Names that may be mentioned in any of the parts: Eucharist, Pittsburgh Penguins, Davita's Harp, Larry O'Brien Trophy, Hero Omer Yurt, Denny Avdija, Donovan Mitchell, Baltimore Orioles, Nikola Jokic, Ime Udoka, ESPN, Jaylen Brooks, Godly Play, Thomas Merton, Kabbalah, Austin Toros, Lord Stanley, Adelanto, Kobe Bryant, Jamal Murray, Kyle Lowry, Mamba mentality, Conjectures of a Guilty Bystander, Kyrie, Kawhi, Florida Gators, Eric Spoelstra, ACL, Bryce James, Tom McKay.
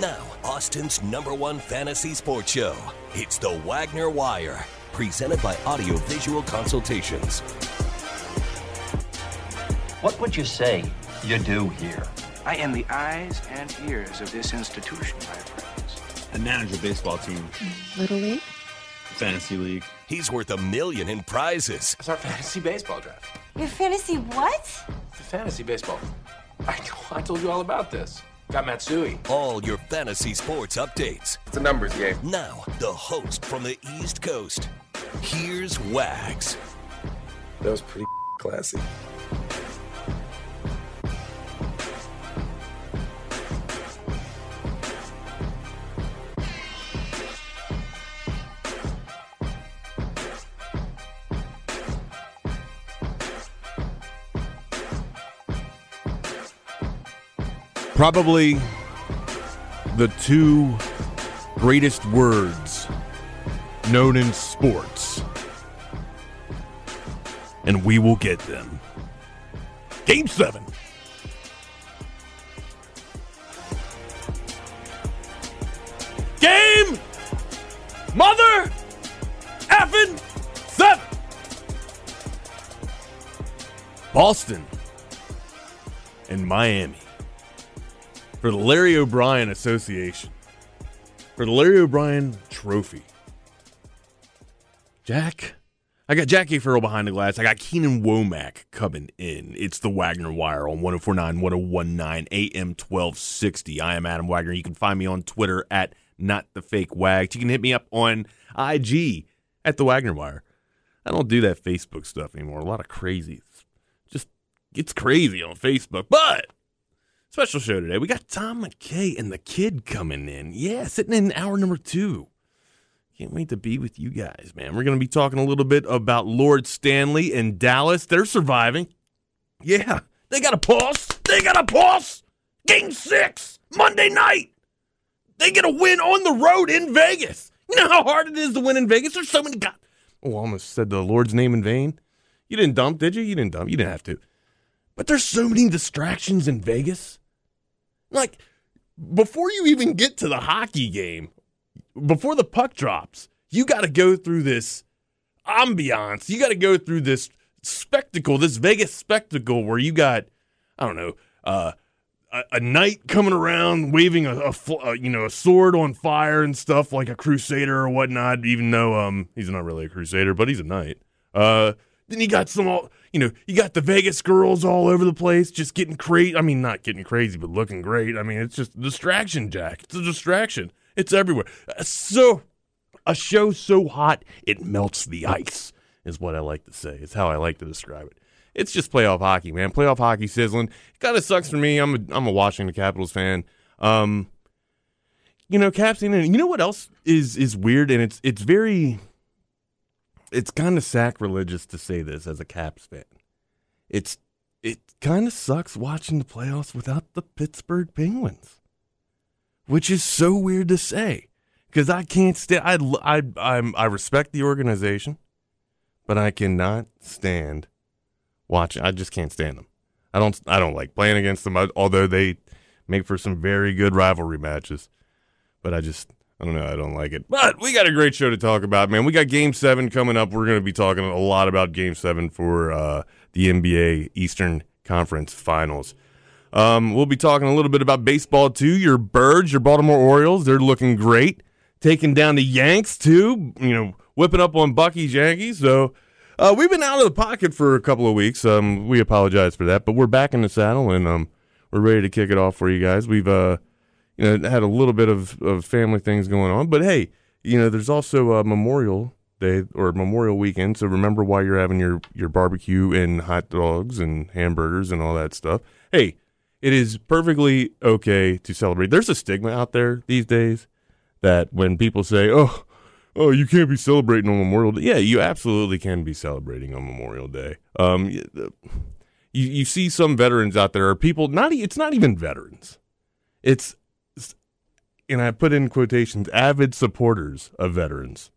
Now, Austin's #1 fantasy sports show. It's the Wagner Wire, presented by Audiovisual Consultations. What would you say you do here? I am the eyes and ears of this institution, my friends. I manage a baseball team. Little League? Fantasy League. He's worth $1 million in prizes. It's our fantasy baseball draft. Your fantasy what? The fantasy baseball. I told you all about this. Got Matsui. All your fantasy sports updates. It's a numbers game. Now, the host from the East Coast. Here's Wags. That was pretty classy. Probably the two greatest words known in sports, and we will get them. Game 7. Game mother effing 7. Boston and Miami. For the Larry O'Brien Association, for the Larry O'Brien Trophy. I got Jack A. Farrell behind the glass. I got Keenan Womack coming in. It's the Wagner Wire on 104.9, 101.9 AM 1260. I am Adam Wagner. You can find me on Twitter at NotTheFakeWags. You can hit me up on IG at the Wagner Wire. I don't do that Facebook stuff anymore. A lot of crazy. It's crazy on Facebook, but... Special show today. We got Tom McKay and the kid coming in. Yeah, sitting in hour number 2. Can't wait to be with you guys, man. We're going to be talking a little bit about Lord Stanley and Dallas. They're surviving. Yeah, they got a pulse. Game 6, Monday night. They get a win on the road in Vegas. You know how hard it is to win in Vegas? There's so many guys. Oh, I almost said the Lord's name in vain. You didn't dump, did you? You didn't have to. But there's so many distractions in Vegas. Like, before you even get to the hockey game, before the puck drops, you got to go through this ambiance. You got to go through this spectacle, this Vegas spectacle where you got, I don't know, a knight coming around waving a sword on fire and stuff like a crusader or whatnot, even though he's not really a crusader, but he's a knight. Then you got the Vegas girls all over the place just getting crazy. I mean, not getting crazy, but looking great. I mean, it's just a distraction, Jack. It's a distraction. It's everywhere. So, a show so hot, it melts the ice is what I like to say. It's how I like to describe it. It's just playoff hockey, man. Playoff hockey sizzling. It kind of sucks for me. I'm a Washington Capitals fan. Caps, and you know what else is weird? And it's very... It's kind of sacrilegious to say this as a Caps fan. It kind of sucks watching the playoffs without the Pittsburgh Penguins, which is so weird to say because I can't stand. I respect the organization, but I cannot stand watching. I just can't stand them. I don't like playing against them. Although they make for some very good rivalry matches, but I don't know. I don't like it. But we got a great show to talk about, man. We got Game 7 coming up. We're going to be talking a lot about Game 7 for the NBA Eastern Conference Finals. We'll be talking a little bit about baseball, too. Your Birds, your Baltimore Orioles, they're looking great. Taking down the Yanks, too. Whipping up on Bucky's Yankees. So we've been out of the pocket for a couple of weeks. We apologize for that. But we're back in the saddle, and we're ready to kick it off for you guys. We've... had a little bit of family things going on. But, hey, there's also Memorial Day or Memorial Weekend, so remember why you're having your barbecue and hot dogs and hamburgers and all that stuff. Hey, it is perfectly okay to celebrate. There's a stigma out there these days that when people say, oh, you can't be celebrating on Memorial Day. Yeah, you absolutely can be celebrating on Memorial Day. You see some veterans out there, or people, it's not even veterans. It's... And I put in quotations, avid supporters of veterans,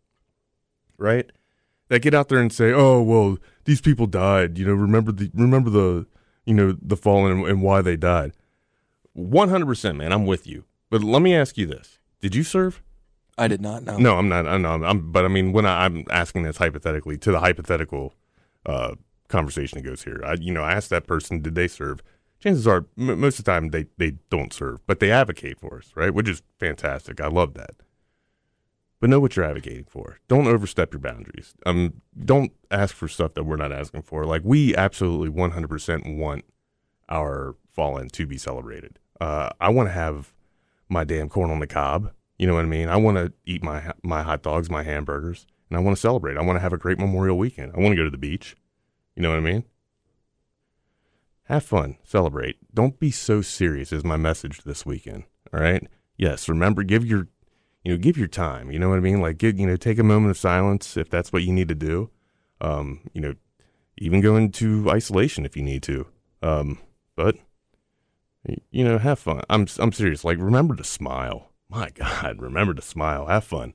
right? That get out there and say, "Oh, well, these people died. Remember the fallen and why they died." 100%, man. I'm with you. But let me ask you this. Did you serve? I did not, no. No, I'm not. I know. But, I mean, when I'm asking this hypothetically, to the hypothetical conversation that goes here, I asked that person, did they serve? Chances are, most of the time, they don't serve. But they advocate for us, right? Which is fantastic. I love that. But know what you're advocating for. Don't overstep your boundaries. Don't ask for stuff that we're not asking for. Like, we absolutely 100% want our fallen to be celebrated. I want to have my damn corn on the cob. You know what I mean? I want to eat my hot dogs, my hamburgers, and I want to celebrate. I want to have a great Memorial Weekend. I want to go to the beach. You know what I mean? Have fun. Celebrate. Don't be so serious is my message this weekend. All right? Yes, remember, give your time. You know what I mean? Like, take a moment of silence if that's what you need to do. Even go into isolation if you need to. But, have fun. I'm serious. Like, remember to smile. My God, remember to smile. Have fun.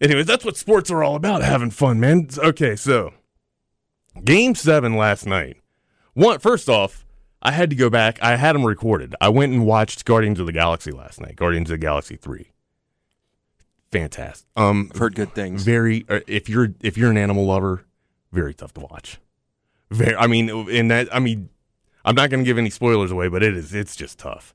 Anyways, that's what sports are all about, having fun, man. Okay, so Game 7 last night. First off, I had to go back. I had them recorded. I went and watched Guardians of the Galaxy last night, Guardians of the Galaxy 3. Fantastic. I've heard good things. Very. If you're an animal lover, very tough to watch. I'm not going to give any spoilers away, but it's just tough.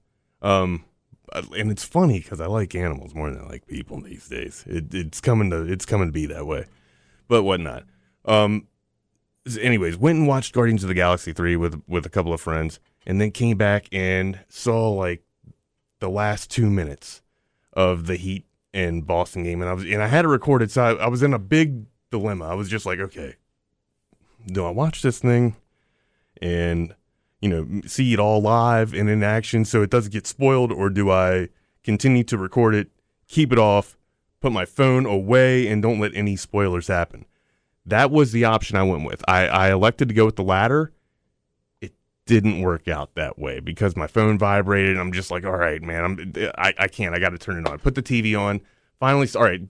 And it's funny because I like animals more than I like people these days. It's coming to be that way, but whatnot. Anyways, went and watched Guardians of the Galaxy 3 with a couple of friends, and then came back and saw like the last 2 minutes of the Heat and Boston game, and I had it recorded, so I was in a big dilemma. I was just like, okay, do I watch this thing and see it all live and in action so it doesn't get spoiled, or do I continue to record it, keep it off, put my phone away, and don't let any spoilers happen? That was the option I went with. I elected to go with the latter. It didn't work out that way because my phone vibrated. And I'm just like, all right, man, I can't. I got to turn it on. Put the TV on. Finally, all right,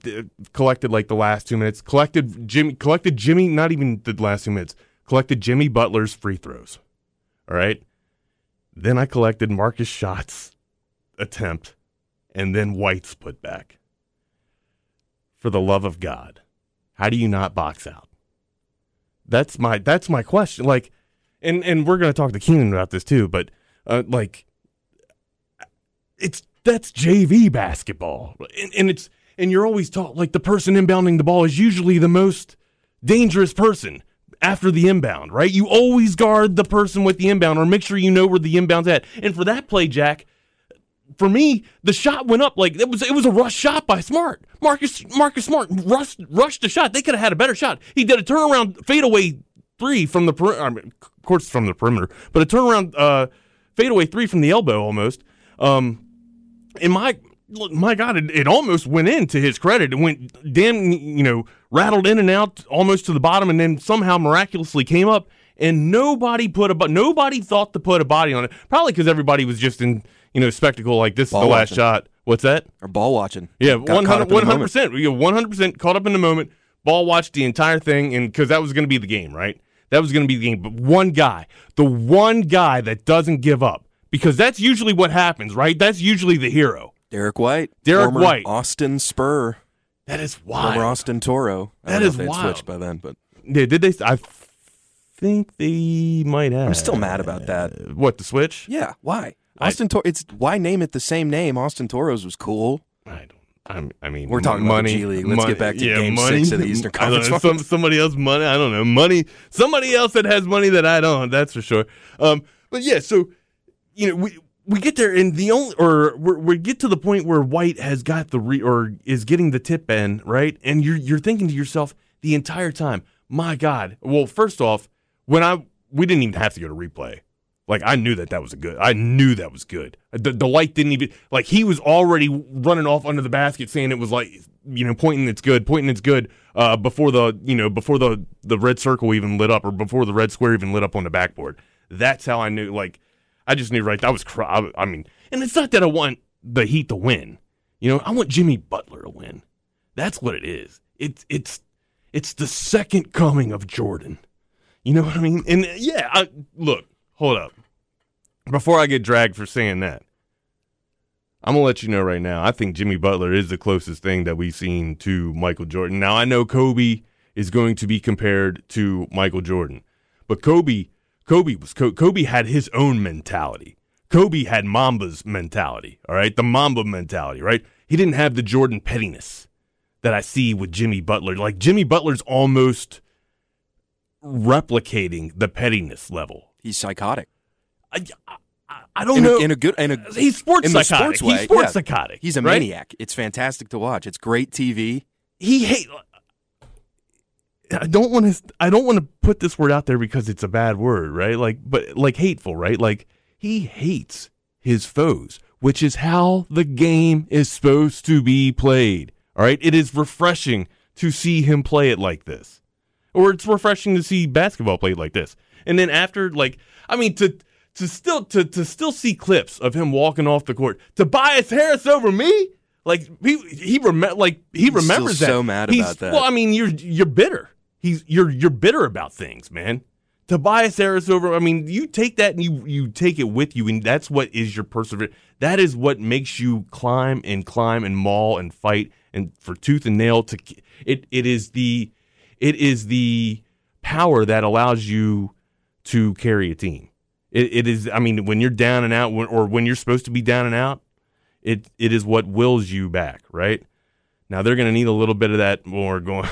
collected like the last 2 minutes. Collected Jimmy, not even the last 2 minutes. Collected Jimmy Butler's free throws. All right. Then I collected Marcus Schott's attempt and then White's put back. For the love of God, how do you not box out? That's my question. Like, and we're going to talk to Keenan about this too, but that's JV basketball. And you're always taught like the person inbounding the ball is usually the most dangerous person after the inbound, right? You always guard the person with the inbound or make sure you know where the inbound's at. And for that play, Jack, for me, the shot went up. Like, it was a rush shot by Smart. Marcus Smart rushed the shot. They could have had a better shot. He did a turnaround fadeaway three from the perimeter. I mean, of course, from the perimeter, but a turnaround fadeaway three from the elbow almost. And my God, it almost went in, to his credit. It went damn, rattled in and out almost to the bottom, and then somehow miraculously came up, and nobody thought to put a body on it. Probably because everybody was just in, spectacle like this ball is the watching. Last shot. What's that? Or ball watching. Yeah, 100%. 100% caught up in the moment. Ball watched the entire thing, and because that was going to be the game, right? That was going to be the game. But the one guy that doesn't give up, because that's usually what happens, right? That's usually the hero. Derrick White. Austin Spur. That is wild. Former Austin Toro. That is wild. I don't know if they'd switched by then, but yeah, did they? I think they might have. I'm still mad about that. What, the switch? Yeah. Why? Austin Toro. It's why name it the same name? Austin Toros was cool. We're talking money. About the G League. Let's get back to Game 6 of the Eastern Conference. Somebody else money. I don't know money. Somebody else that has money that I don't. That's for sure. But yeah. So we get there, and we get to the point where White has got is getting the tip in, right? And you're thinking to yourself the entire time, my God. Well, first off, we didn't even have to go to replay. Like, I knew that was good. I knew that was good. The light didn't even, like, he was already running off under the basket saying it was like, pointing it's good before the red circle even lit up, or before the red square even lit up on the backboard. That's how I knew, like. I just knew, right? And it's not that I want the Heat to win. I want Jimmy Butler to win. That's what it is. It's the second coming of Jordan. You know what I mean? And yeah, look, hold up. Before I get dragged for saying that, I'm going to let you know right now, I think Jimmy Butler is the closest thing that we've seen to Michael Jordan. Now, I know Kobe is going to be compared to Michael Jordan, but Kobe had his own mentality. Kobe had Mamba's mentality, all right? The Mamba mentality, right? He didn't have the Jordan pettiness that I see with Jimmy Butler. Like, Jimmy Butler's almost replicating the pettiness level. He's psychotic. I don't know. He's sports psychotic. He's sports psychotic. He's a maniac. It's fantastic to watch. It's great TV. I don't want to put this word out there because it's a bad word, right? But hateful, right? Like, he hates his foes, which is how the game is supposed to be played. All right? It is refreshing to see him play it like this. Or it's refreshing to see basketball played like this. And then after, to still see clips of him walking off the court, Tobias Harris over me? He remembers that. He's so mad about that. Well, I mean, you're bitter. You're bitter about things, man. Tobias Harris over. I mean, you take that and you take it with you, and that's what is your perseverance. That is what makes you climb and maul and fight and for tooth and nail. It is the power that allows you to carry a team. It is. I mean, when you're down and out, or when you're supposed to be down and out, it is what wills you back. Right now, they're going to need a little bit of that more going.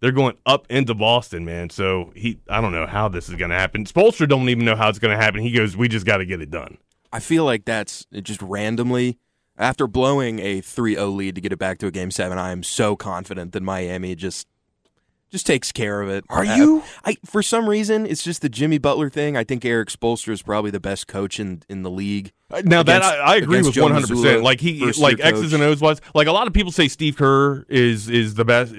They're going up into Boston, man. So I don't know how this is going to happen. Spoelstra don't even know how it's going to happen. He goes, we just got to get it done. I feel like that's just randomly. After blowing a 3-0 lead to get it back to a Game 7, I am so confident that Miami just takes care of it. Are you? For some reason, it's just the Jimmy Butler thing. I think Eric Spoelstra is probably the best coach in the league. Now I agree with 100%. Like X's and O's wise. Like a lot of people say Steve Kerr is the best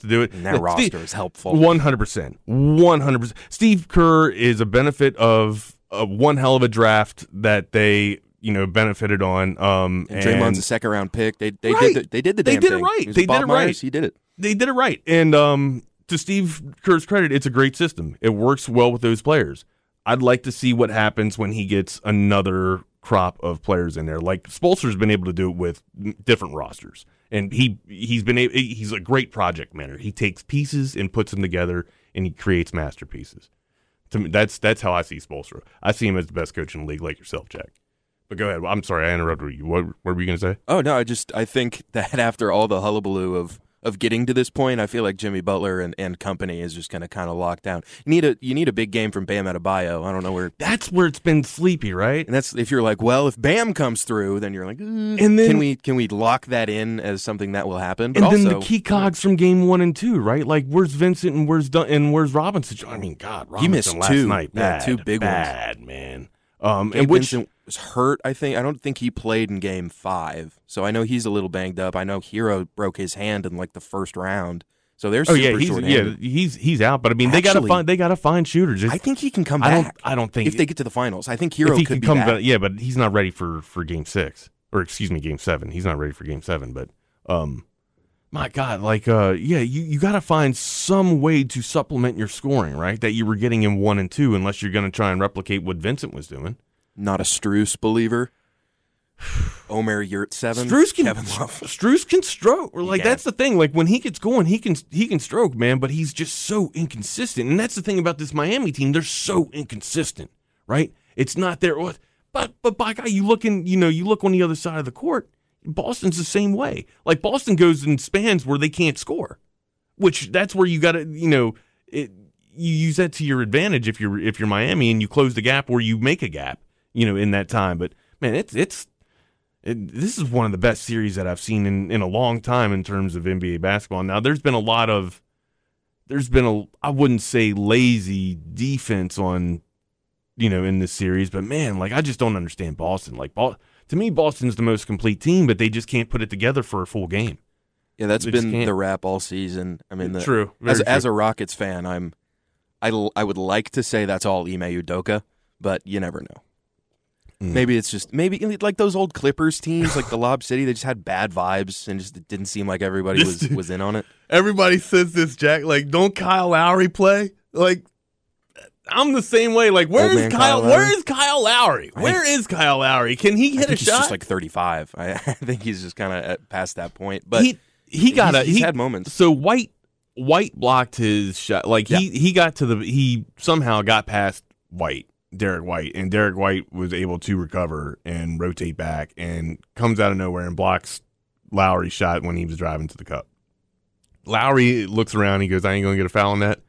to do it. And that roster is helpful. 100%. Steve Kerr is a benefit of one hell of a draft that they benefited on. And Draymond's a second round pick. They did it right. And to Steve Kerr's credit, it's a great system. It works well with those players. I'd like to see what happens when he gets another crop of players in there. Like Spoelstra's been able to do it with different rosters, and he's a great project manager. He takes pieces and puts them together, and he creates masterpieces. To me, that's how I see Spoelstra. I see him as the best coach in the league, like yourself, Jack. But go ahead. I'm sorry, I interrupted you. What were you going to say? Oh no, I think that after all the hullabaloo of getting to this point, I feel like Jimmy Butler and company is just going to kind of lock down. You need a big game from Bam Adebayo. I don't know where. That's where it's been sleepy, right? And that's if you're like, well, if Bam comes through, then you're like, and then, can we lock that in as something that will happen? But and also, then the key cogs from Game 1 and 2, right? Like, where's Vincent and where's Robinson? I mean, God, Robinson missed last night. Bad, two big ones. Bad, man. And which Vincent was hurt, I think. I don't think he played in Game 5, so I know he's a little banged up. I know Hero broke his hand in the first round, so they're super short-handed. he's out. But I mean, they gotta find shooters. I think he can come back. I don't think if they get to the finals. I think Hero could come back. Yeah, but he's not ready for Game 6, or excuse me, Game 7. He's not ready for Game 7. But my God, you gotta find some way to supplement your scoring, right? That you were getting in 1 and 2, unless you're gonna try and replicate what Vincent was doing. Not a Strus believer. Omer Yurt 7. Strus can stroke. That's the thing. Like, when he gets going, he can stroke, man. But he's just so inconsistent. And that's the thing about this Miami team. They're so inconsistent, right? It's not their. But by God, you look on the other side of the court. Boston's the same way. Like, Boston goes in spans where they can't score, which that's where you got to you use that to your advantage if you're Miami and you close the gap or you make a gap. In that time. But man, this is one of the best series that I've seen in a long time in terms of NBA basketball. Now, I wouldn't say lazy defense on, in this series, but man, I just don't understand Boston. To me, Boston's the most complete team, but they just can't put it together for a full game. Yeah, that's been the wrap all season. I mean, true. As a Rockets fan, I would like to say that's all Ime Udoka, but you never know. Maybe it's just like those old Clippers teams, like the Lob City, they just had bad vibes and just it didn't seem like everybody was in on it. Everybody says this, Jack. Don't Kyle Lowry play? Like, I'm the same way. Like, where is Kyle Lowry? Can he hit a shot? He's just like 35. I think he's just kind of past that point. But he's had moments. So White blocked his shot. Like he somehow got past Derrick White, and Derrick White was able to recover and rotate back and comes out of nowhere and blocks Lowry's shot when he was driving to the cup. Lowry looks around. He goes, I ain't going to get a foul on that.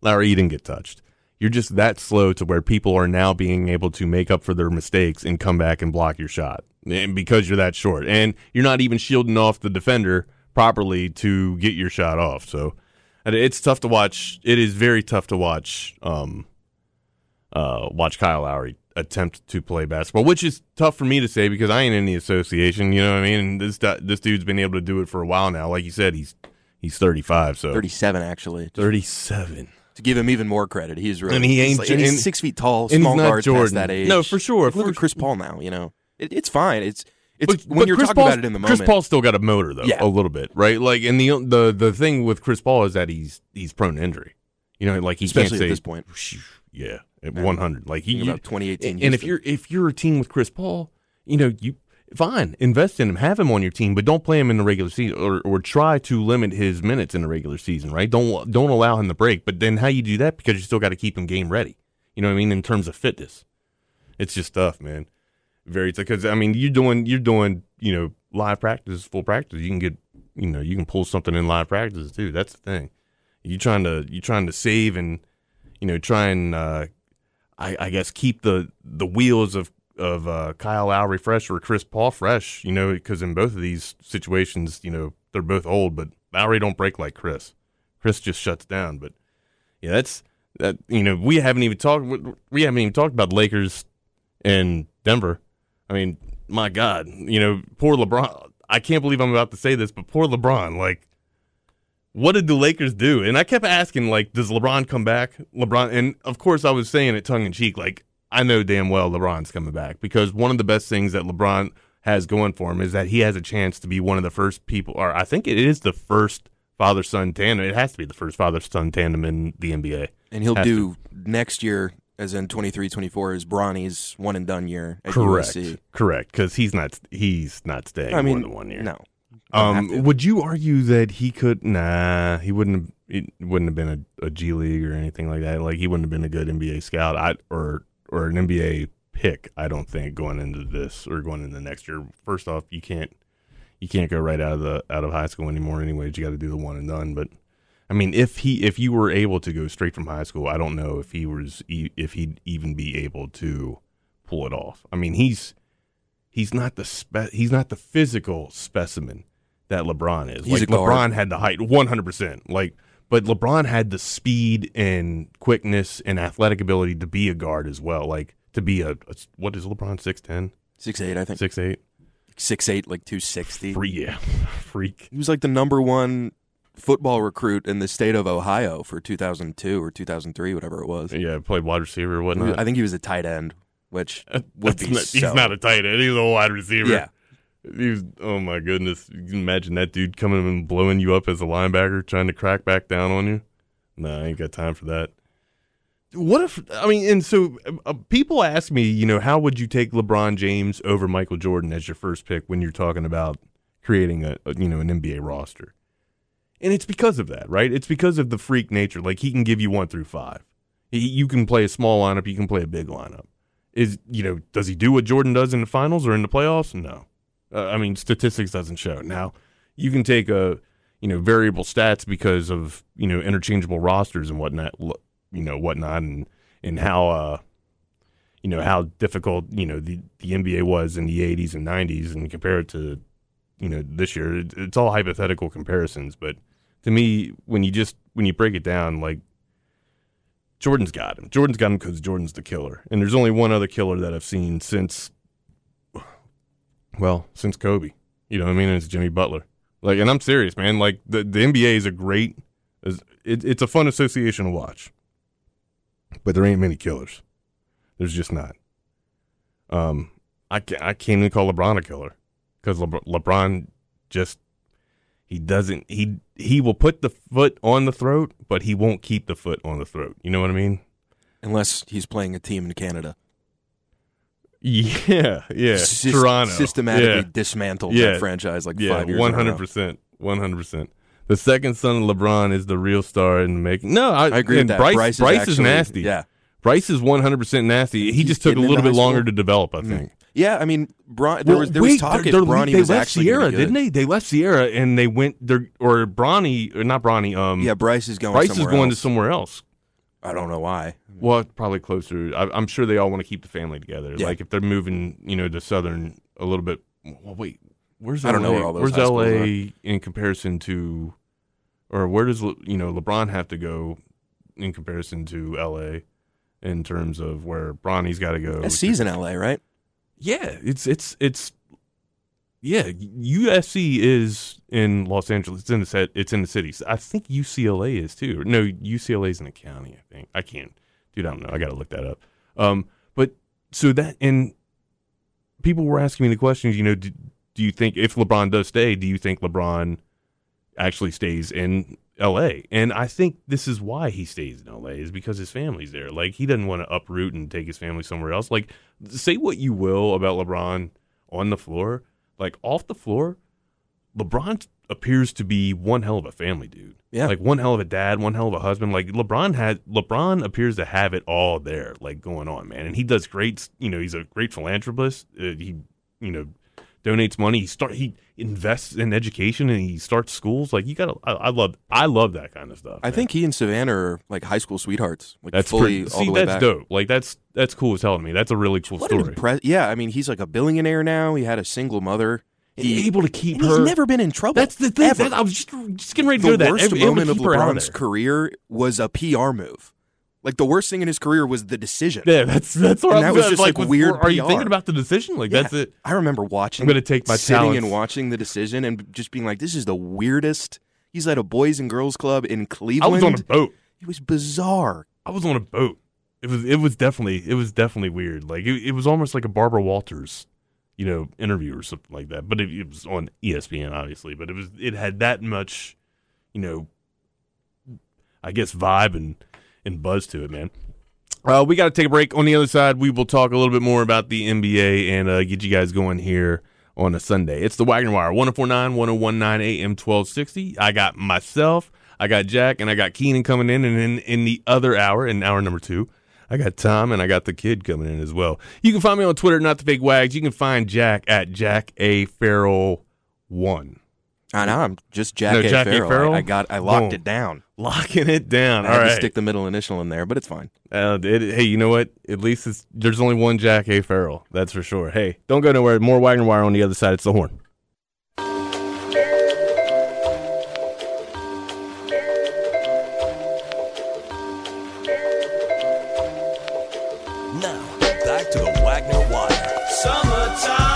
Lowry, you didn't get touched. You're just that slow to where people are now being able to make up for their mistakes and come back and block your shot, and because you're that short. And you're not even shielding off the defender properly to get your shot off. So it's tough to watch. It is very tough to watch watch Kyle Lowry attempt to play basketball, which is tough for me to say because I ain't in the association. You know what I mean? And this dude's been able to do it for a while now. Like you said, he's 35. So 37, actually. 37. To give him even more credit, he's really. And he ain't. And he's 6 feet tall, small guard past that age. No, for sure. Look at Chris Paul now. You know, it's fine. But you're talking about it in the moment. Chris Paul's still got a motor though, a little bit, right? Like, and the thing with Chris Paul is that he's prone to injury. You know, like he especially can't at this point. Yeah, at 100. Like he about 2018. And if you're a team with Chris Paul, you know you. Fine, invest in him, have him on your team, but don't play him in the regular season, or try to limit his minutes in the regular season, right? Don't allow him the break. But then how you do that? Because you still got to keep him game ready. You know what I mean? In terms of fitness, it's just tough, man. Very tough. Because I mean, you're doing you know live practice, full practice. You can get you can pull something in live practice too. That's the thing. You're trying to save and try and I guess keep the wheels of Kyle Lowry fresh or Chris Paul fresh, because in both of these situations, they're both old, but Lowry don't break like Chris. Chris just shuts down. But yeah, that's that. We haven't even talked about Lakers and Denver. I mean, my God, poor LeBron. I can't believe I'm about to say this, but poor LeBron. Like, what did the Lakers do? And I kept asking, like, does LeBron come back? And of course, I was saying it tongue in cheek, like. I know damn well LeBron's coming back because one of the best things that LeBron has going for him is that he has a chance to be one of the first people, or I think it is the first father-son tandem. It has to be the first father-son tandem in the NBA. And he'll do next year, as in 23-24, is Bronny's one-and-done year at USC. Correct, because he's not staying more than 1 year. No. Would you argue that he could? Nah, he wouldn't have been a G League or anything like that. Like he wouldn't have been a good NBA scout or an NBA pick, I don't think, going into this or going into next year. First off, you can't go right out of high school anymore. Anyways, you got to do the one and done. But I mean, if you were able to go straight from high school, I don't know if he'd even be able to pull it off. I mean, he's not the physical specimen that LeBron is. He's like LeBron had the height 100%. Like. But LeBron had the speed and quickness and athletic ability to be a guard as well. Like, to be what is LeBron, 6'10"? 6'8", I think. 6'8"? 6'8", like 260. Freak. He was like the number one football recruit in the state of Ohio for 2002 or 2003, whatever it was. Yeah, played wide receiver or whatnot. I think he was a tight end, which would be so. He's not a tight end. He's a wide receiver. Yeah. Oh my goodness! You can imagine that dude coming and blowing you up as a linebacker, trying to crack back down on you. Nah, I ain't got time for that. What if people ask me, how would you take LeBron James over Michael Jordan as your first pick when you're talking about creating an NBA roster? And it's because of that, right? It's because of the freak nature. Like he can give you 1 through 5. You can play a small lineup. You can play a big lineup. Does he do what Jordan does in the finals or in the playoffs? No. Statistics doesn't show. Now, you can take variable stats because of interchangeable rosters and whatnot, and how how difficult the NBA was in the '80s and '90s, and compare it to this year. It's all hypothetical comparisons, but to me, when you break it down, like Jordan's got him. Jordan's got him because Jordan's the killer, and there's only one other killer that I've seen since Kobe, you know what I mean? And it's Jimmy Butler. Like, and I'm serious, man. Like, the NBA is a great – it's a fun association to watch. But there ain't many killers. There's just not. I can't even call LeBron a killer because LeBron just – he doesn't – he will put the foot on the throat, but he won't keep the foot on the throat. You know what I mean? unless he's playing a team in Canada. Yeah. Toronto. Systematically dismantled that franchise like 5 years ago. 100%. 100%. The second son of LeBron is the real star in the making. No, I agree with that. Bryce is nasty. Yeah. Bryce is 100% nasty. He just took a little bit longer to develop, I think. Yeah, I mean, Bronny was actually Sierra, didn't they? They left Sierra and they went Bryce is going to somewhere else. I don't know why. Well, probably closer. I'm sure they all want to keep the family together. Yeah. Like if they're moving, to southern a little bit. Well, wait, where's LA? I don't know where all those Where's LA are. In comparison to, or where does LeBron have to go in comparison to LA in terms of where Bronny's got to go? SC's in LA, right? Yeah, USC is in Los Angeles. It's in the cities. I think UCLA is too. No, UCLA's in the county, I think. I can't. Dude, I don't know. I got to look that up. But so that, and people were asking me the questions, do you think if LeBron does stay, do you think LeBron actually stays in LA? And I think this is why he stays in LA, is because his family's there. Like, he doesn't want to uproot and take his family somewhere else. Like, say what you will about LeBron on the floor, like off the floor, LeBron appears to be one hell of a family dude. Yeah. Like one hell of a dad, one hell of a husband. Like LeBron appears to have it all there, like going on, man. And he does great, he's a great philanthropist. He, donates money. He invests in education and he starts schools. Like I love that kind of stuff. I think he and Savannah are like high school sweethearts. Like that's fully all the way back. Dope. Like that's cool as hell to me. That's a really cool story. Yeah, I mean he's like a billionaire now. He had a single mother. He's able to keep her. He's never been in trouble. That's the thing. I was just getting ready to go to that. The worst moment of LeBron's career was a PR move. Like the worst thing in his career was the decision. Yeah, that's what I was just like weird. Are you thinking about the decision? Like that's it. I remember watching. I'm going to take my sitting and watching the decision and just being like, "This is the weirdest." He's at a boys and girls club in Cleveland. I was on a boat. It was bizarre. I was on a boat. It was definitely weird. Like it was almost like a Barbara Walters, interview or something like that. But it was on ESPN, obviously. But it had that much, I guess vibe and buzz to it, man. We got to take a break. On the other side, we will talk a little bit more about the NBA and get you guys going here on a Sunday. It's the Wagner Wire, 104.9, 101.9 AM 1260. I got myself, I got Jack, and I got Keenan coming in. And in the other hour, in hour number two, I got Tom and I got the kid coming in as well. You can find me on Twitter, Not the Fake Wags. You can find Jack at Jack A. Farrell 1. I know, I'm just Jack A. Farrell. I locked it down. Locking it down. I had to stick the middle initial in there, but it's fine. Hey, you know what? At least there's only one Jack A. Farrell. That's for sure. Hey, don't go nowhere. More Wagner Wire on the other side. It's the Horn. Now, back to the Wagner Wire. Summertime.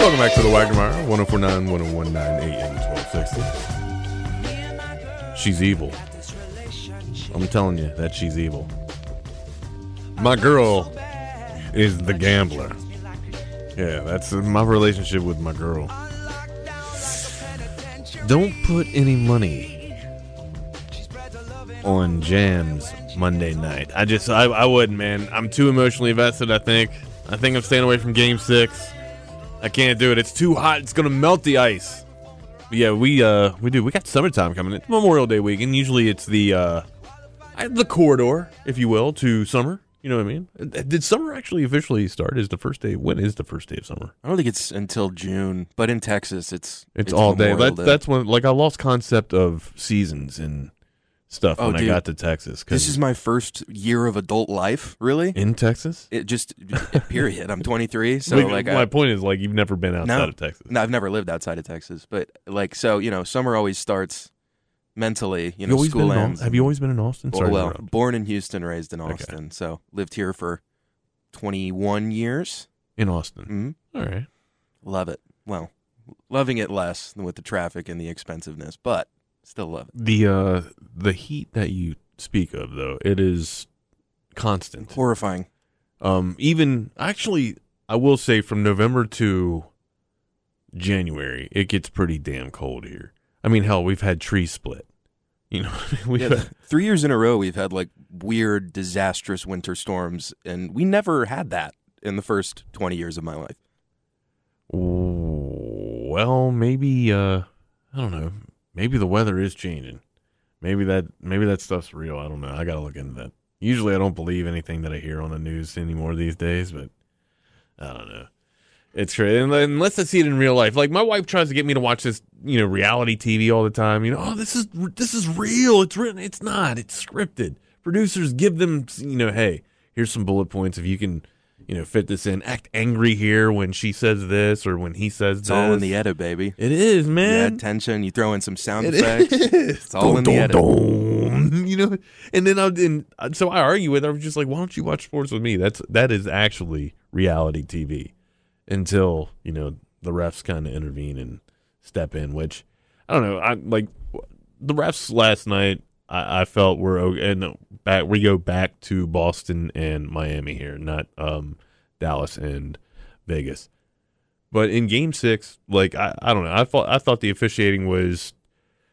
Welcome back to the Wagner Wire, 104.9, 101.9 AM 1260. She's evil. I'm telling you that she's evil. My girl is the gambler. Yeah, that's my relationship with my girl. Don't put any money on jams Monday night. I wouldn't, man. I'm too emotionally invested, I think. I think I'm staying away from Game 6. I can't do it. It's too hot. It's gonna melt the ice. But yeah, we do. We got summertime coming in. It's Memorial Day weekend. Usually it's the corridor, if you will, to summer. You know what I mean? Did summer actually officially start? When is the first day of summer? I don't think it's until June. But in Texas, it's all day. That's when. Like I lost concept of seasons and stuff when I got to Texas. This is my first year of adult life, really. In Texas? It just, period. I'm 23, so like... My point is, like, you've never been outside of Texas. No, I've never lived outside of Texas, but, like, so, summer always starts mentally, school ends. Have you always been in Austin? Well, born in Houston, raised in Austin, so lived here for 21 years. In Austin? Mm-hmm. All right. Love it. Well, loving it less than with the traffic and the expensiveness, but... Still love it. The heat that you speak of, though, it is constant. Horrifying. Actually, I will say from November to January, it gets pretty damn cold here. I mean, hell, we've had tree split. You know, we've had 3 years in a row, we've had like weird, disastrous winter storms, and we never had that in the first 20 years of my life. Well, maybe I don't know. Maybe the weather is changing. Maybe that stuff's real. I don't know. I gotta look into that. Usually, I don't believe anything that I hear on the news anymore these days, but I don't know. It's crazy. Unless I see it in real life. Like, my wife tries to get me to watch this, you know, reality TV all the time. You know, oh, this is real. It's written. It's not. It's scripted. Producers give them, you know, hey, here's some bullet points. If you can, you know, fit this in. Act angry here when she says this or when he says this. It's all in the edit, baby. It is, man. You add tension. You throw in some sound effects. It's all in the edit. You know, and then so I argue with her. I was just like, why don't you watch sports with me? That is actually reality TV. Until, you know, the refs kind of intervene and step in, which, I don't know, the refs last night, I felt were okay. And we go back to Boston and Miami here, not Dallas and Vegas. But in Game 6, like, I don't know, I thought the officiating was,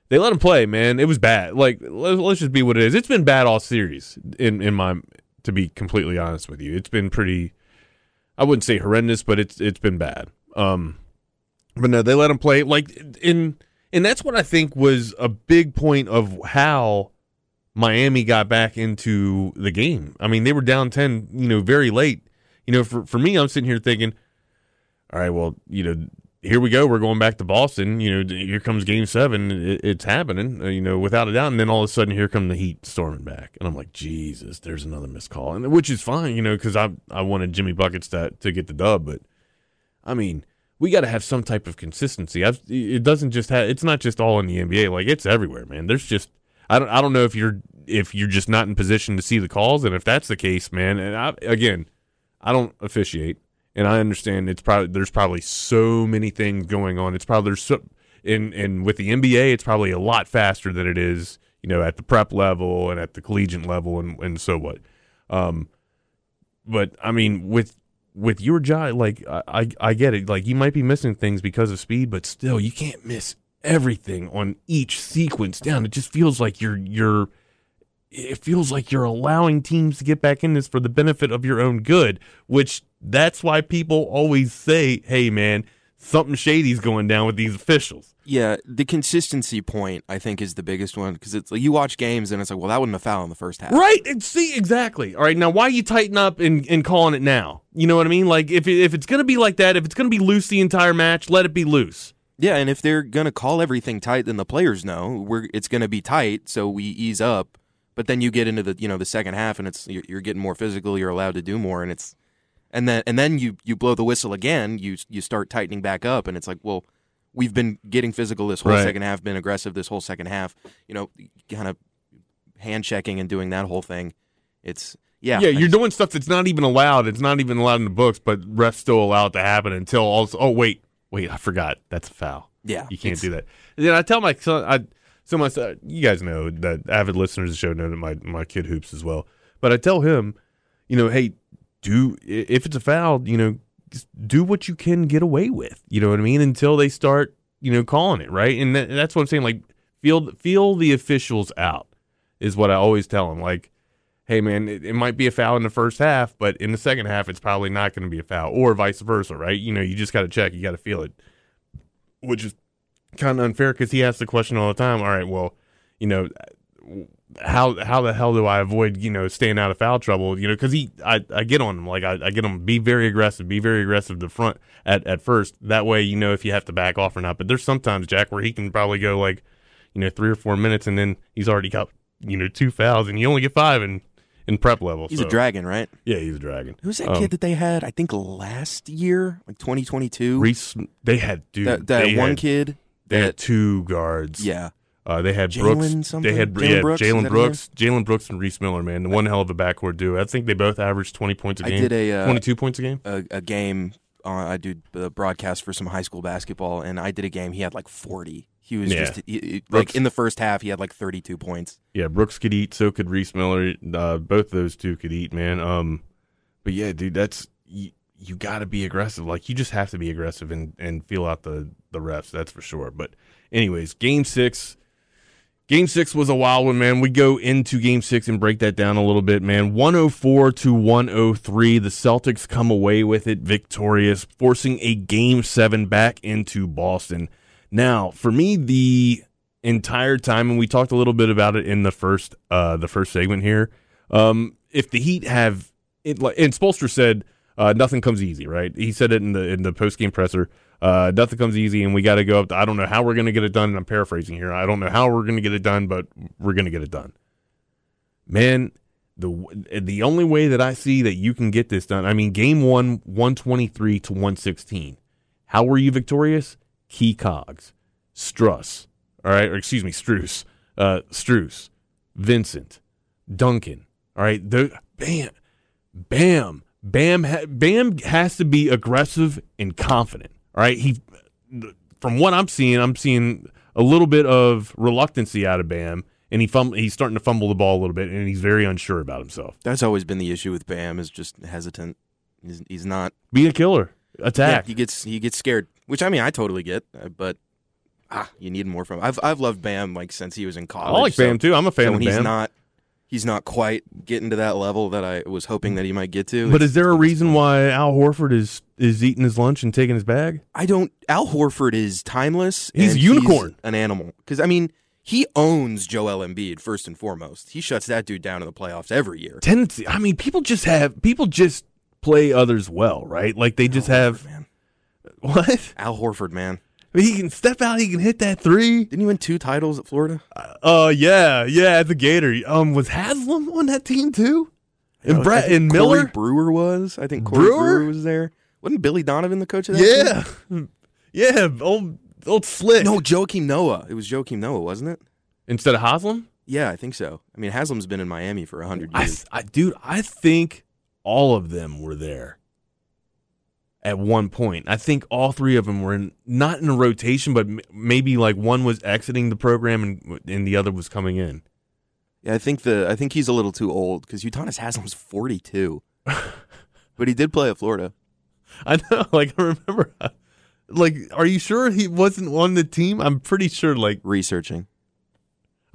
they let them play, man. It was bad. Like, let's just be what it is. It's been bad all series, to be completely honest with you. It's been pretty... I wouldn't say horrendous, but it's been bad. But no, they let him play. And that's what I think was a big point of how Miami got back into the game. I mean, they were down 10, you know, very late. You know, for me, I'm sitting here thinking, all right, well, you know, here we go. We're going back to Boston. You know, here comes Game 7. It's happening, you know, without a doubt. And then all of a sudden, here come the Heat storming back. And I'm like, Jesus, there's another missed call. And which is fine, you know, because I wanted Jimmy Buckets to get the dub. But, I mean, we got to have some type of consistency. It's not just all in the NBA. Like, it's everywhere, man. There's just, I don't know if you're just not in position to see the calls. And if that's the case, man, and I don't officiate. And I understand there's probably so many things going on. It's probably and with the NBA, it's probably a lot faster than it is, you know, at the prep level and at the collegiate level and so what. But I mean, with your job, like I get it. Like, you might be missing things because of speed, but still, you can't miss everything on each sequence down. It just feels like you're. It feels like you're allowing teams to get back in this for the benefit of your own good, which that's why people always say, hey, man, something shady's going down with these officials. Yeah, the consistency point, I think, is the biggest one, because it's like you watch games and it's like, well, that wasn't a foul in the first half. Right, and see, exactly. All right, now why are you tightening up and calling it now? You know what I mean? Like, if it's going to be like that, if it's going to be loose the entire match, let it be loose. Yeah, and if they're going to call everything tight, then the players know it's going to be tight, so we ease up. But then you get into the, you know, the second half, and it's you're getting more physical. You're allowed to do more, and it's, and then you blow the whistle again. You start tightening back up, and it's like, well, we've been getting physical this whole second half, been aggressive this whole second half. You know, kind of hand checking and doing that whole thing. It's yeah. You're doing stuff that's not even allowed. It's not even allowed in the books, but refs still allow it to happen until also. Oh wait, I forgot. That's a foul. Yeah, you can't do that. And then I tell my son. So my son, you guys know that avid listeners of the show know that my kid hoops as well. But I tell him, you know, hey, if it's a foul, you know, just do what you can get away with. You know what I mean? Until they start, you know, calling it, right? And that's what I'm saying. Like, feel the officials out is what I always tell him. Like, hey, man, it might be a foul in the first half, but in the second half, it's probably not going to be a foul, or vice versa, right? You know, you just got to check. You got to feel it, which is kind of unfair, because he asks the question all the time, all right, well, you know, how the hell do I avoid, you know, staying out of foul trouble? You know, because I get on him, like I get him, be very aggressive to front at first, that way you know if you have to back off or not. But there's sometimes, Jack, where he can probably go like, you know, 3 or 4 minutes, and then he's already got, you know, 2 fouls, and you only get 5 in prep level. He's a dragon, right? Yeah, he's a dragon. Who's that kid that they had, I think, last year, like 2022? Reese, they had, dude. That one kid. They had 2 guards. Yeah. They had Brooks. Something? They had Jaylen Brooks. Jaylen Brooks and Reese Miller, man. One hell of a backcourt duo. I think they both averaged 20 points a game. I did 22 points a game? A game. I do the broadcast for some high school basketball, and I did a game. He had like 40. He was just like in the first half, he had like 32 points. Yeah, Brooks could eat, so could Reese Miller. Both those two could eat, man. But yeah, dude, that's you got to be aggressive. Like you just have to be aggressive and feel out the refs. That's for sure. But anyways, Game 6. Game 6 was a wild one, man. We go into Game 6 and break that down a little bit, man. 104-103. The Celtics come away with it victorious, forcing a Game 7 back into Boston. Now, for me, the entire time, and we talked a little bit about it in the first segment here. If the Heat have it, and Spoelstra said nothing comes easy, right? He said it in the post game presser. Nothing comes easy, and we got to go up to, I don't know how we're going to get it done, and I'm paraphrasing here. I don't know how we're going to get it done, but we're going to get it done. Man, the only way that I see that you can get this done, I mean, Game 1, 123-116. How were you victorious? Key cogs. Struess. Struess. Vincent. Duncan. All right. Bam has to be aggressive and confident. All right, from what I'm seeing a little bit of reluctancy out of Bam, and he's starting to fumble the ball a little bit, and he's very unsure about himself. That's always been the issue with Bam, is just hesitant. He's not being a killer. Attack. Yeah, he gets scared, which I mean I totally get, but you need more from him. I've loved Bam like since he was in college. I like Bam too. I'm a fan of Bam. He's not quite getting to that level that I was hoping that he might get to. But is there a reason why Al Horford is eating his lunch and taking his bag? Al Horford is timeless. He's a unicorn. He's an animal. Because, I mean, he owns Joel Embiid, first and foremost. He shuts that dude down in the playoffs every year. Tendency. I mean, people just play others well, right? Like, they just have... Man. What? Al Horford, man. He can step out. He can hit that three. Didn't he win 2 titles at Florida? Yeah, as a Gator. Was Haslem on that team too? And Brett and Miller. Corey Brewer was. I think Corey Brewer was there. Wasn't Billy Donovan the coach of that team? Yeah, old slick. No, Joakim Noah. It was Joakim Noah, wasn't it? Instead of Haslem? Yeah, I think so. I mean, Haslem's been in Miami for 100 years. I think all of them were there. At one point, I think all three of them were not in a rotation, but maybe like one was exiting the program and the other was coming in. Yeah, I think he's a little too old because Udonis Haslem was 42, but he did play at Florida. I know, like I remember. Like, are you sure he wasn't on the team? I'm pretty sure. Like researching,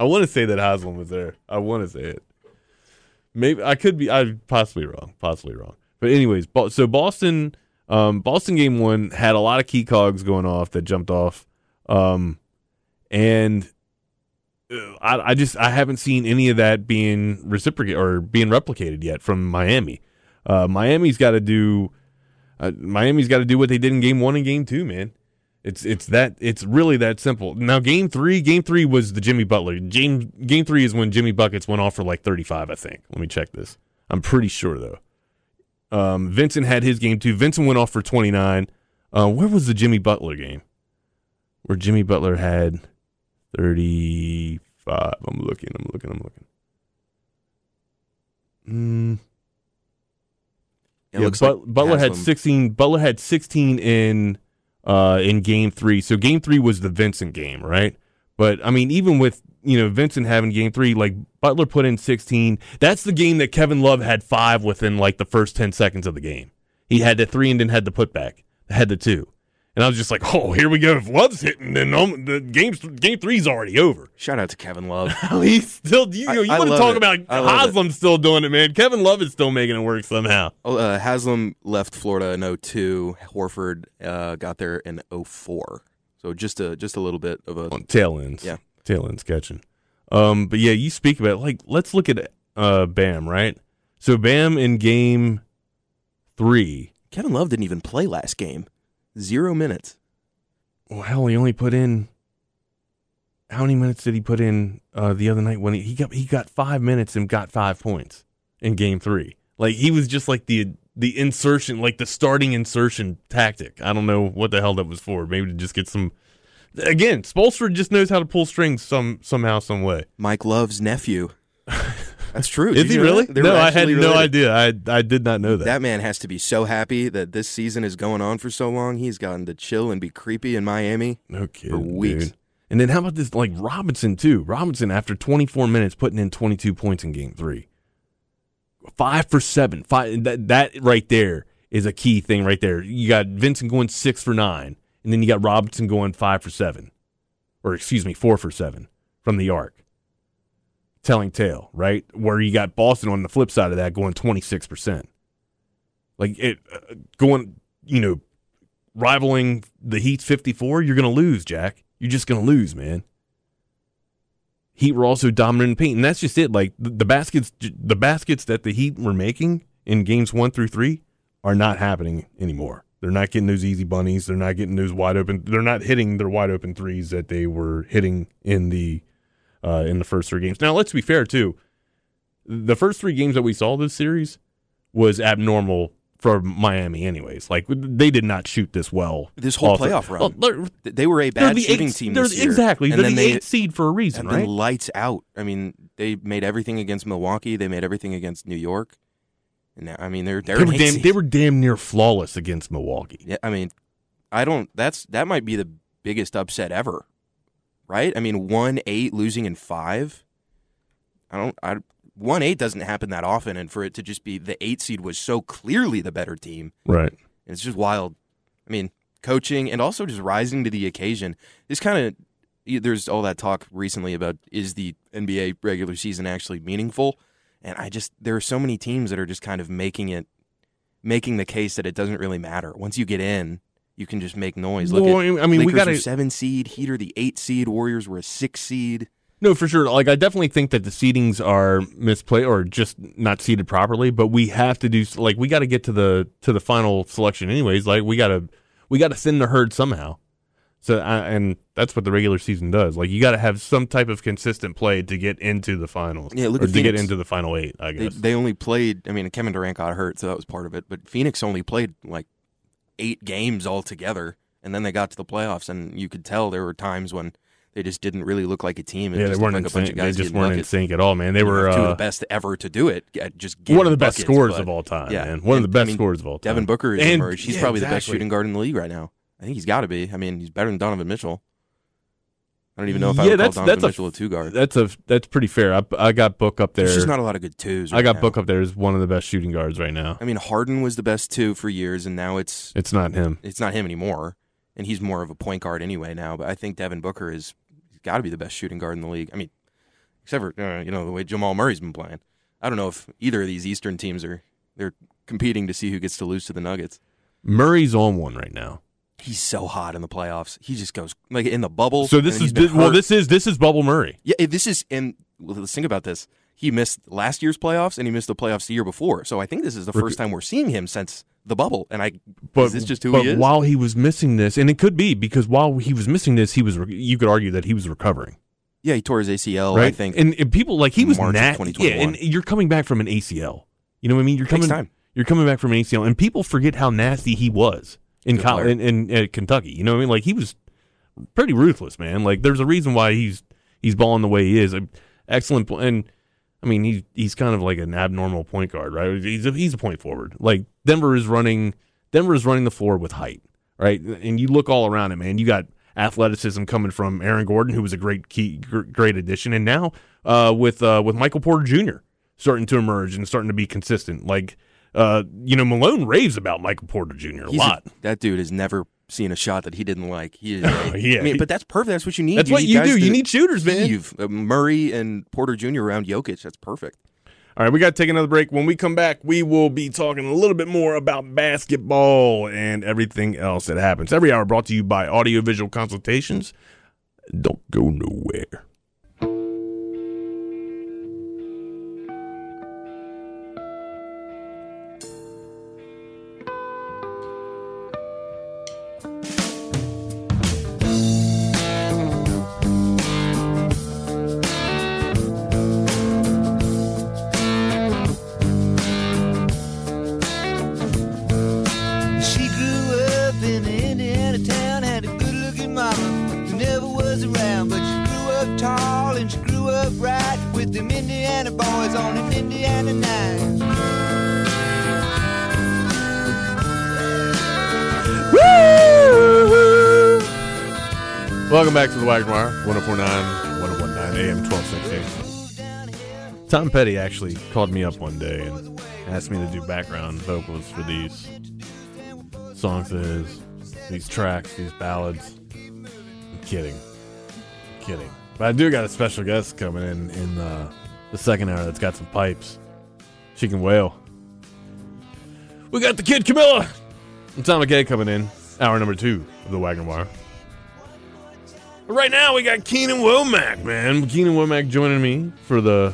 I want to say that Haslem was there. I want to say it. Maybe I could be. I'm possibly wrong. But anyways, so Boston. Boston Game 1 had a lot of key cogs going off that jumped off, and I haven't seen any of that being reciprocated or being replicated yet from Miami. Miami's got to do what they did in Game 1 and Game 2, man. It's really that simple. Now Game 3 was the Jimmy Butler. Game 3 is when Jimmy Buckets went off for like 35, I think. Let me check this. I'm pretty sure though. Vincent had his game too. Vincent went off for 29. Where was the Jimmy Butler game? Where Jimmy Butler had 35. I'm looking. Yeah, Butler had 16. Butler had 16 in Game 3. So Game 3 was the Vincent game, right? But I mean, even with Vincent having Game 3, like Butler put in 16. That's the game that Kevin Love had 5 within like the first 10 seconds of the game. He had the 3 and then had the putback, had the 2, and I was just like, oh, here we go. If Love's hitting, then the game three's already over. Shout out to Kevin Love. He's still, you want to talk about Haslem still doing it, man. Kevin Love is still making it work somehow. Haslem left Florida in 0-2. Horford got there in 0-4. So just a little bit of a tail ends. Yeah. Tail end sketching. But yeah, you speak about it. Like, let's look at Bam, right? So Bam in Game 3. Kevin Love didn't even play last game. 0 minutes. Well, hell, he only put in. How many minutes did he put in the other night when he got 5 minutes and got 5 points in Game 3? Like he was just like the insertion, like the starting insertion tactic. I don't know what the hell that was for. Maybe to just get some. Again, Spoelstra just knows how to pull strings somehow, some way. Mike Love's nephew. That's true. Is he really? No, I had no idea. I did not know that. That man has to be so happy that this season is going on for so long. He's gotten to chill and be creepy in Miami. No kidding, for weeks. Dude. And then how about this, like Robinson too? Robinson, after 24 minutes, putting in 22 points in game three. 5 for 7. That right there is a key thing right there. You got Vincent going 6 for 9, and then you got Robinson going 5 for 7. Or excuse me, 4 for 7 from the arc. Telling tale, right? Where you got Boston on the flip side of that going 26%. Like it going, you know, rivaling the Heat's 54, you're going to lose, Jack. You're just going to lose, man. Heat were also dominant in paint, and that's just it. Like the baskets that the Heat were making in games 1 through 3 are not happening anymore. They're not getting those easy bunnies. They're not getting those wide open. They're not hitting their wide open threes that they were hitting in the first 3 games. Now, let's be fair, too. The first 3 games that we saw this series was abnormal for Miami anyways. Like, they did not shoot this well. This whole playoff run. Well, they were a bad shooting team this year. Exactly. They're the 8th seed for a reason, right? Lights out. I mean, they made everything against Milwaukee. They made everything against New York. And I mean, they were damn near flawless against Milwaukee. Yeah, I mean, that might be the biggest upset ever. Right? I mean, 1-8 losing in 5. 1-8 doesn't happen that often, and for it to just be the 8 seed was so clearly the better team. Right. It's just wild. I mean, coaching and also just rising to the occasion. This kind of, there's all that talk recently about, is the NBA regular season actually meaningful? And there are so many teams that are just kind of making the case that it doesn't really matter. Once you get in, you can just make noise. Lakers were 7 seed, Heat are the 8 seed, Warriors were a 6 seed. No, for sure. Like, I definitely think that the seedings are misplayed or just not seeded properly. But we have to do, like, we got to get to the final selection anyways. Like, we got to thin the herd somehow. So and that's what the regular season does. Like, you got to have some type of consistent play to get into the finals. Yeah, look at Phoenix. To get into the final 8. I guess they only played. I mean, Kevin Durant got hurt, so that was part of it. But Phoenix only played like 8 games altogether, and then they got to the playoffs, and you could tell there were times when they just didn't really look like a team. It just looked like a bunch of guys. They just weren't in sync at all, man. They were two of the best ever to do it. Just one of the best scorers of all time, man. One of the best scorers of all time. Devin Booker has emerged. He's probably the best shooting guard in the league right now. I think he's got to be. I mean, he's better than Donovan Mitchell. I don't even know if I would call Donovan Mitchell a 2 guard. That's pretty fair. I got Book up there. There's just not a lot of good 2s. I got Book up there as one of the best shooting guards right now. I mean, Harden was the best 2 for years, and now it's not him. It's not him anymore, and he's more of a point guard anyway now. But I think Devin Booker is got to be the best shooting guard in the league. I mean, except for the way Jamal Murray's been playing. I don't know if either of these Eastern teams they're competing to see who gets to lose to the Nuggets. Murray's on one right now. He's so hot in the playoffs. He just goes like in the bubble. So this is bubble Murray. Yeah, let's think about this. He missed last year's playoffs and he missed the playoffs the year before. So I think this is the first time we're seeing him since the bubble. Is this just who he is? But while he was missing this, and it could be because while he was missing this, you could argue that he was recovering. Yeah, he tore his ACL, right? I think. And people like he was nasty. Yeah, and you're coming back from an ACL. You know what I mean? You're coming back from an ACL, and people forget how nasty he was. In college, in Kentucky, you know what I mean? Like, he was pretty ruthless, man. Like, there's a reason why he's balling the way he is. Excellent, and I mean, he's kind of like an abnormal point guard, right? He's a point forward. Like, Denver is running the floor with height, right? And you look all around it, man. You got athleticism coming from Aaron Gordon, who was a great addition, and now with Michael Porter Jr. starting to emerge and starting to be consistent, like. Malone raves about Michael Porter Jr. a lot. That dude has never seen a shot that he didn't like. He is, yeah, I mean, but that's perfect. That's what you need. That's what you do. You need shooters, man. Murray and Porter Jr. around Jokic. That's perfect. All right, we got to take another break. When we come back, we will be talking a little bit more about basketball and everything else that happens. Every hour brought to you by Audiovisual Consultations. Don't go nowhere. Welcome back to the Wagner Wire, 1049, 1019 AM 1260. Tom Petty actually called me up one day and asked me to do background vocals for these songs of his, these tracks, these ballads. I'm kidding. I'm kidding. But I do got a special guest coming in the second hour that's got some pipes. She can wail. We got the kid Camilla and Tom McKay coming in. Hour number 2 of the Wagner Wire. But right now we got Keenan Womack, man. Keenan Womack joining me for the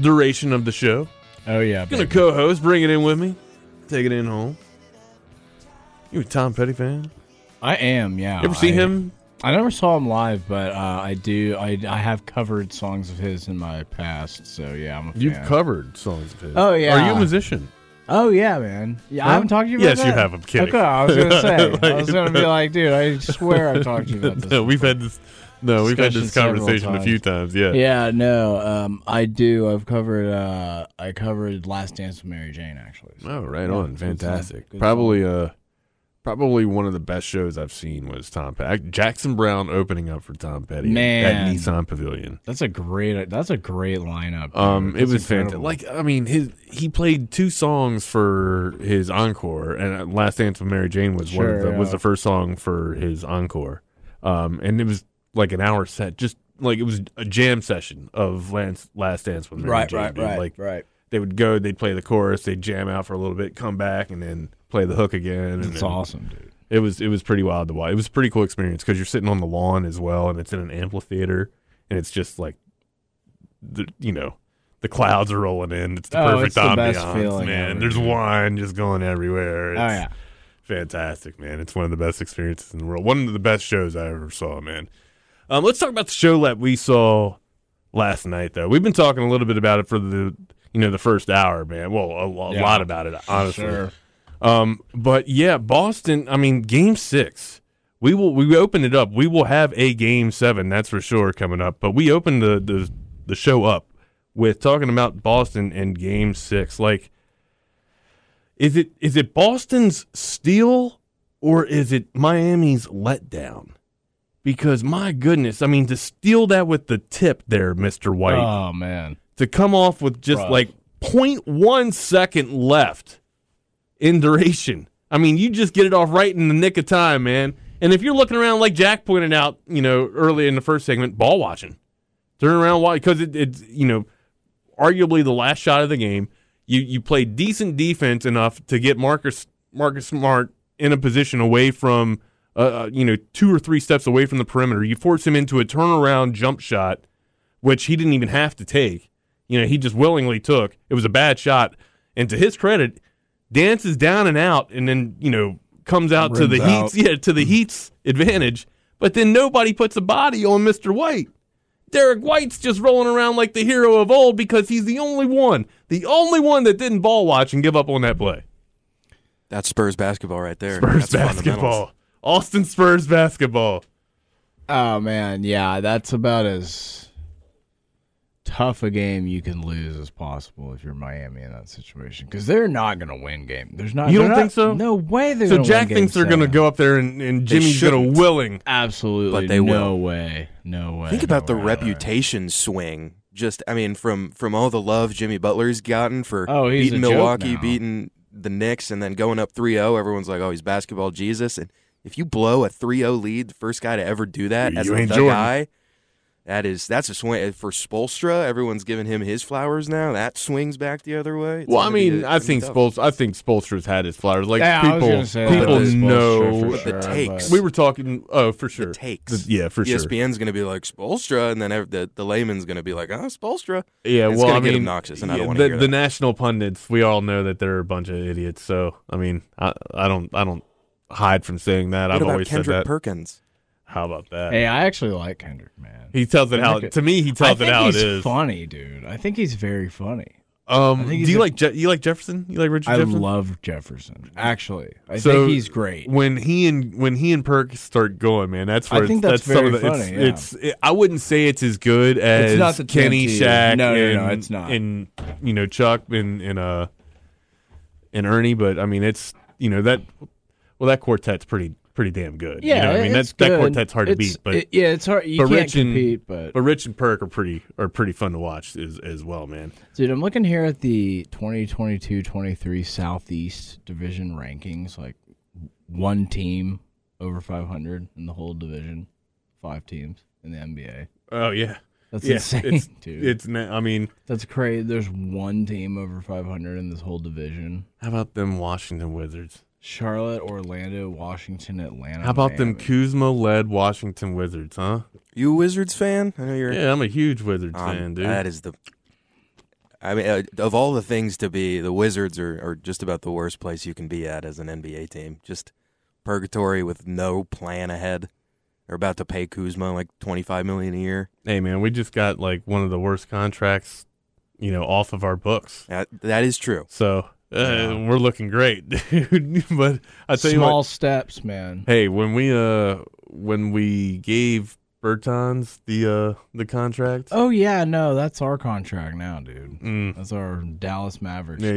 duration of the show. Oh, yeah. Gonna co-host, bring it in with me, take it in home. You a Tom Petty fan? I am, yeah. You ever see him? I never saw him live, but I do. I have covered songs of his in my past, so yeah, I'm a fan. You've covered songs of his. Oh, yeah. Are you a musician? Oh, yeah, man. Yeah, huh? I haven't talked to you about that? Yes, you have. I'm kidding. Okay, I was going to say. Like, I was going to be like, dude, I swear I've talked to you about this. We've had this conversation a few times, yeah. Yeah, no, I do. I've covered I covered Last Dance with Mary Jane, actually. So. Oh, right on. Fantastic. Probably one of the best shows I've seen was Tom Petty. Jackson Browne opening up for Tom Petty at Nissan Pavilion. That's a great lineup. It was incredible. Fantastic. Like, I mean, he played 2 songs for his encore, and Last Dance with Mary Jane was was the first song for his encore. And it was like an hour set, just like it was a jam session of Last Dance with Mary Jane. Right. They would go, they'd play the chorus, they'd jam out for a little bit, come back, and then play the hook again. It's awesome, dude. It was pretty wild to watch. It was a pretty cool experience because you're sitting on the lawn as well, and it's in an amphitheater, and it's just like, the clouds are rolling in. It's the perfect ambiance, man. There's wine just going everywhere. It's fantastic, man. It's one of the best experiences in the world. One of the best shows I ever saw, man. Let's talk about the show that we saw last night, though. We've been talking a little bit about it for the first hour, man. Well, a lot about it, honestly. Sure. But yeah, Boston, I mean, game 6, we opened it up. We will have a game 7, that's for sure, coming up, but we opened the show up with talking about Boston and game 6. Like, is it Boston's steal or is it Miami's letdown? Because my goodness, I mean, to steal that with the tip there, Mr. White. Oh man. To come off with just like 0.1 second left. In duration. I mean, you just get it off right in the nick of time, man. And if you're looking around, like Jack pointed out, early in the first segment, ball watching. Turn around, watch, because it's arguably the last shot of the game. You play decent defense enough to get Marcus Smart in a position away from, 2 or 3 steps away from the perimeter. You force him into a turnaround jump shot, which he didn't even have to take. He just willingly took. It was a bad shot. And to his credit, dances down and out, and then comes out to the Heat's advantage. But then nobody puts a body on Mr. White. Derrick White's just rolling around like the hero of old because he's the only one that didn't ball watch and give up on that play. That's Spurs basketball right there. Spurs basketball, Austin Spurs basketball. Oh man, yeah, that's about as tough a game you can lose as possible if you're Miami in that situation, because they're not going to win game. There's not. You don't think so? No way. They're so Jack thinks they're going to go up there and Jimmy's going to willing. Absolutely, but they will. No way. No way. Think about the reputation swing. Just, I mean, from all the love Jimmy Butler's gotten for beating Milwaukee, beating the Knicks, and then going up 3-0. Everyone's like, oh, he's basketball Jesus. And if you blow a 3-0 lead, the first guy to ever do that as the guy. That's a swing for Spoelstra. Everyone's giving him his flowers now. That swings back the other way. Well, I mean, I think Spoelstra's had his flowers. Like people know the takes. We were talking. Oh, for sure, the takes. ESPN's going to be like Spoelstra, and then the layman's going to be like, Spoelstra. Yeah, and it's obnoxious, and I don't want to hear that. The national pundits. We all know that they're a bunch of idiots. So I mean, I don't hide from saying that. I've always said that. Kendrick Perkins. How about that? Hey, I actually like Kendrick, man. He tells it how it is. I think he's funny, dude. I think he's very funny. Do you like Jefferson? You like Richard Jefferson? I love Jefferson. Actually, I think he's great. When he and Perk start going, man, that's where I think that's very some funny. Of the, I wouldn't say it's as good as Kenny, Shaq, no, it's not. And Chuck and Ernie, but I mean, it's that quartet's pretty. pretty damn good. Yeah, you know what I mean, that quartet's hard to beat. But it's hard. You can't compete. But Rich and Perk are pretty fun to watch as well, man. Dude, I'm looking here at the 2022-23 Southeast Division rankings. Like one team over 500 in the whole division, 5 teams in the NBA. Oh yeah, that's insane. Dude. I mean, that's crazy. There's one team over 500 in this whole division. How about them Washington Wizards? Charlotte, Orlando, Washington, Atlanta. How about them Kuzma-led Washington Wizards, huh? You a Wizards fan? I know you're. Yeah, I'm a huge Wizards fan, dude. That is the. I mean, of all the things to be, the Wizards are just about the worst place you can be at as an NBA team. Just purgatory with no plan ahead. They're about to pay Kuzma like $25 million a year. Hey, man, we just got like one of the worst contracts, you know, off of our books. That is true. So. We're looking great, dude. But I tell you what, small steps, man. Hey, when we gave Bertans the contract. Oh yeah, no, that's our contract now, dude. Mm. That's our Dallas Mavericks. Yeah,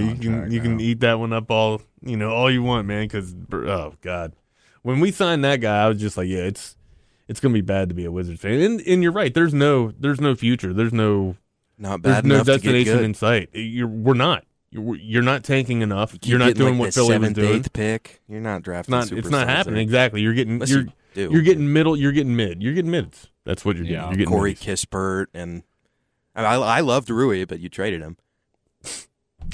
you can eat that one up all you want, man. Because when we signed that guy, I was just like, yeah, it's gonna be bad to be a Wizards fan, and you're right. There's no future. There's no destination in sight. We're not. You're not tanking enough. You're not doing what Philly was doing. 7th, 8th pick. You're not drafting. It's not happening. Exactly. You're getting middle. You're getting mids. That's what you're doing. You're getting Corey Kispert, and I loved Rui, but you traded him.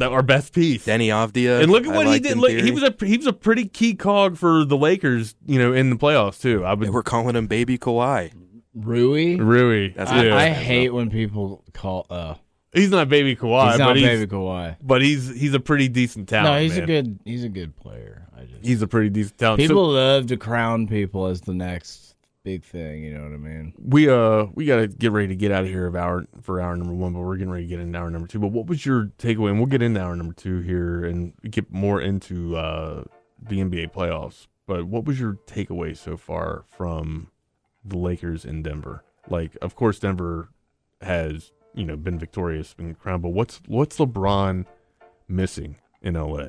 Our best piece, Denny Avdija, and look at what he did. Look, he was a pretty key cog for the Lakers, you know, in the playoffs too. We're calling him Baby Kawhi. Rui. That's I hate when people call. He's not Baby Kawhi. He's not Baby Kawhi. But he's a pretty decent talent. No, he's a good player. He's a pretty decent talent. People love to crown people as the next big thing. You know what I mean? We gotta get ready to get out of here for hour number 1, but we're getting ready to get into hour number 2. But what was your takeaway? And we'll get into hour number 2 here and get more into the NBA playoffs. But what was your takeaway so far from the Lakers in Denver? Like, of course, Denver has, you know, been victorious, been crowned, but what's LeBron missing in LA?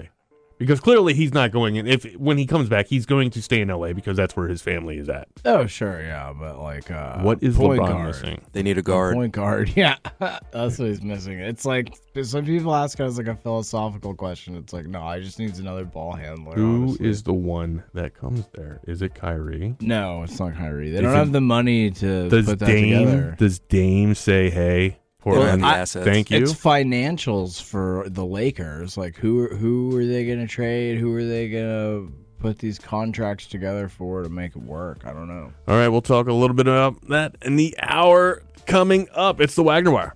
Because clearly he's not going in. If when he comes back, he's going to stay in LA because that's where his family is at. Oh sure, yeah, but like what is LeBron missing? They need a guard. Point guard, yeah, that's what he's missing. It's like some people ask us like a philosophical question. It's like, no, I just need another ball handler. Who is the one that comes there? Is it Kyrie? No, it's not Kyrie. They don't have the money to put that together. Does Dame say, hey? Portland assets. Thank you. It's financials for the Lakers. Like, who are they going to trade? Who are they going to put these contracts together for to make it work? I don't know. All right, we'll talk a little bit about that in the hour coming up. It's the Wagner Wire.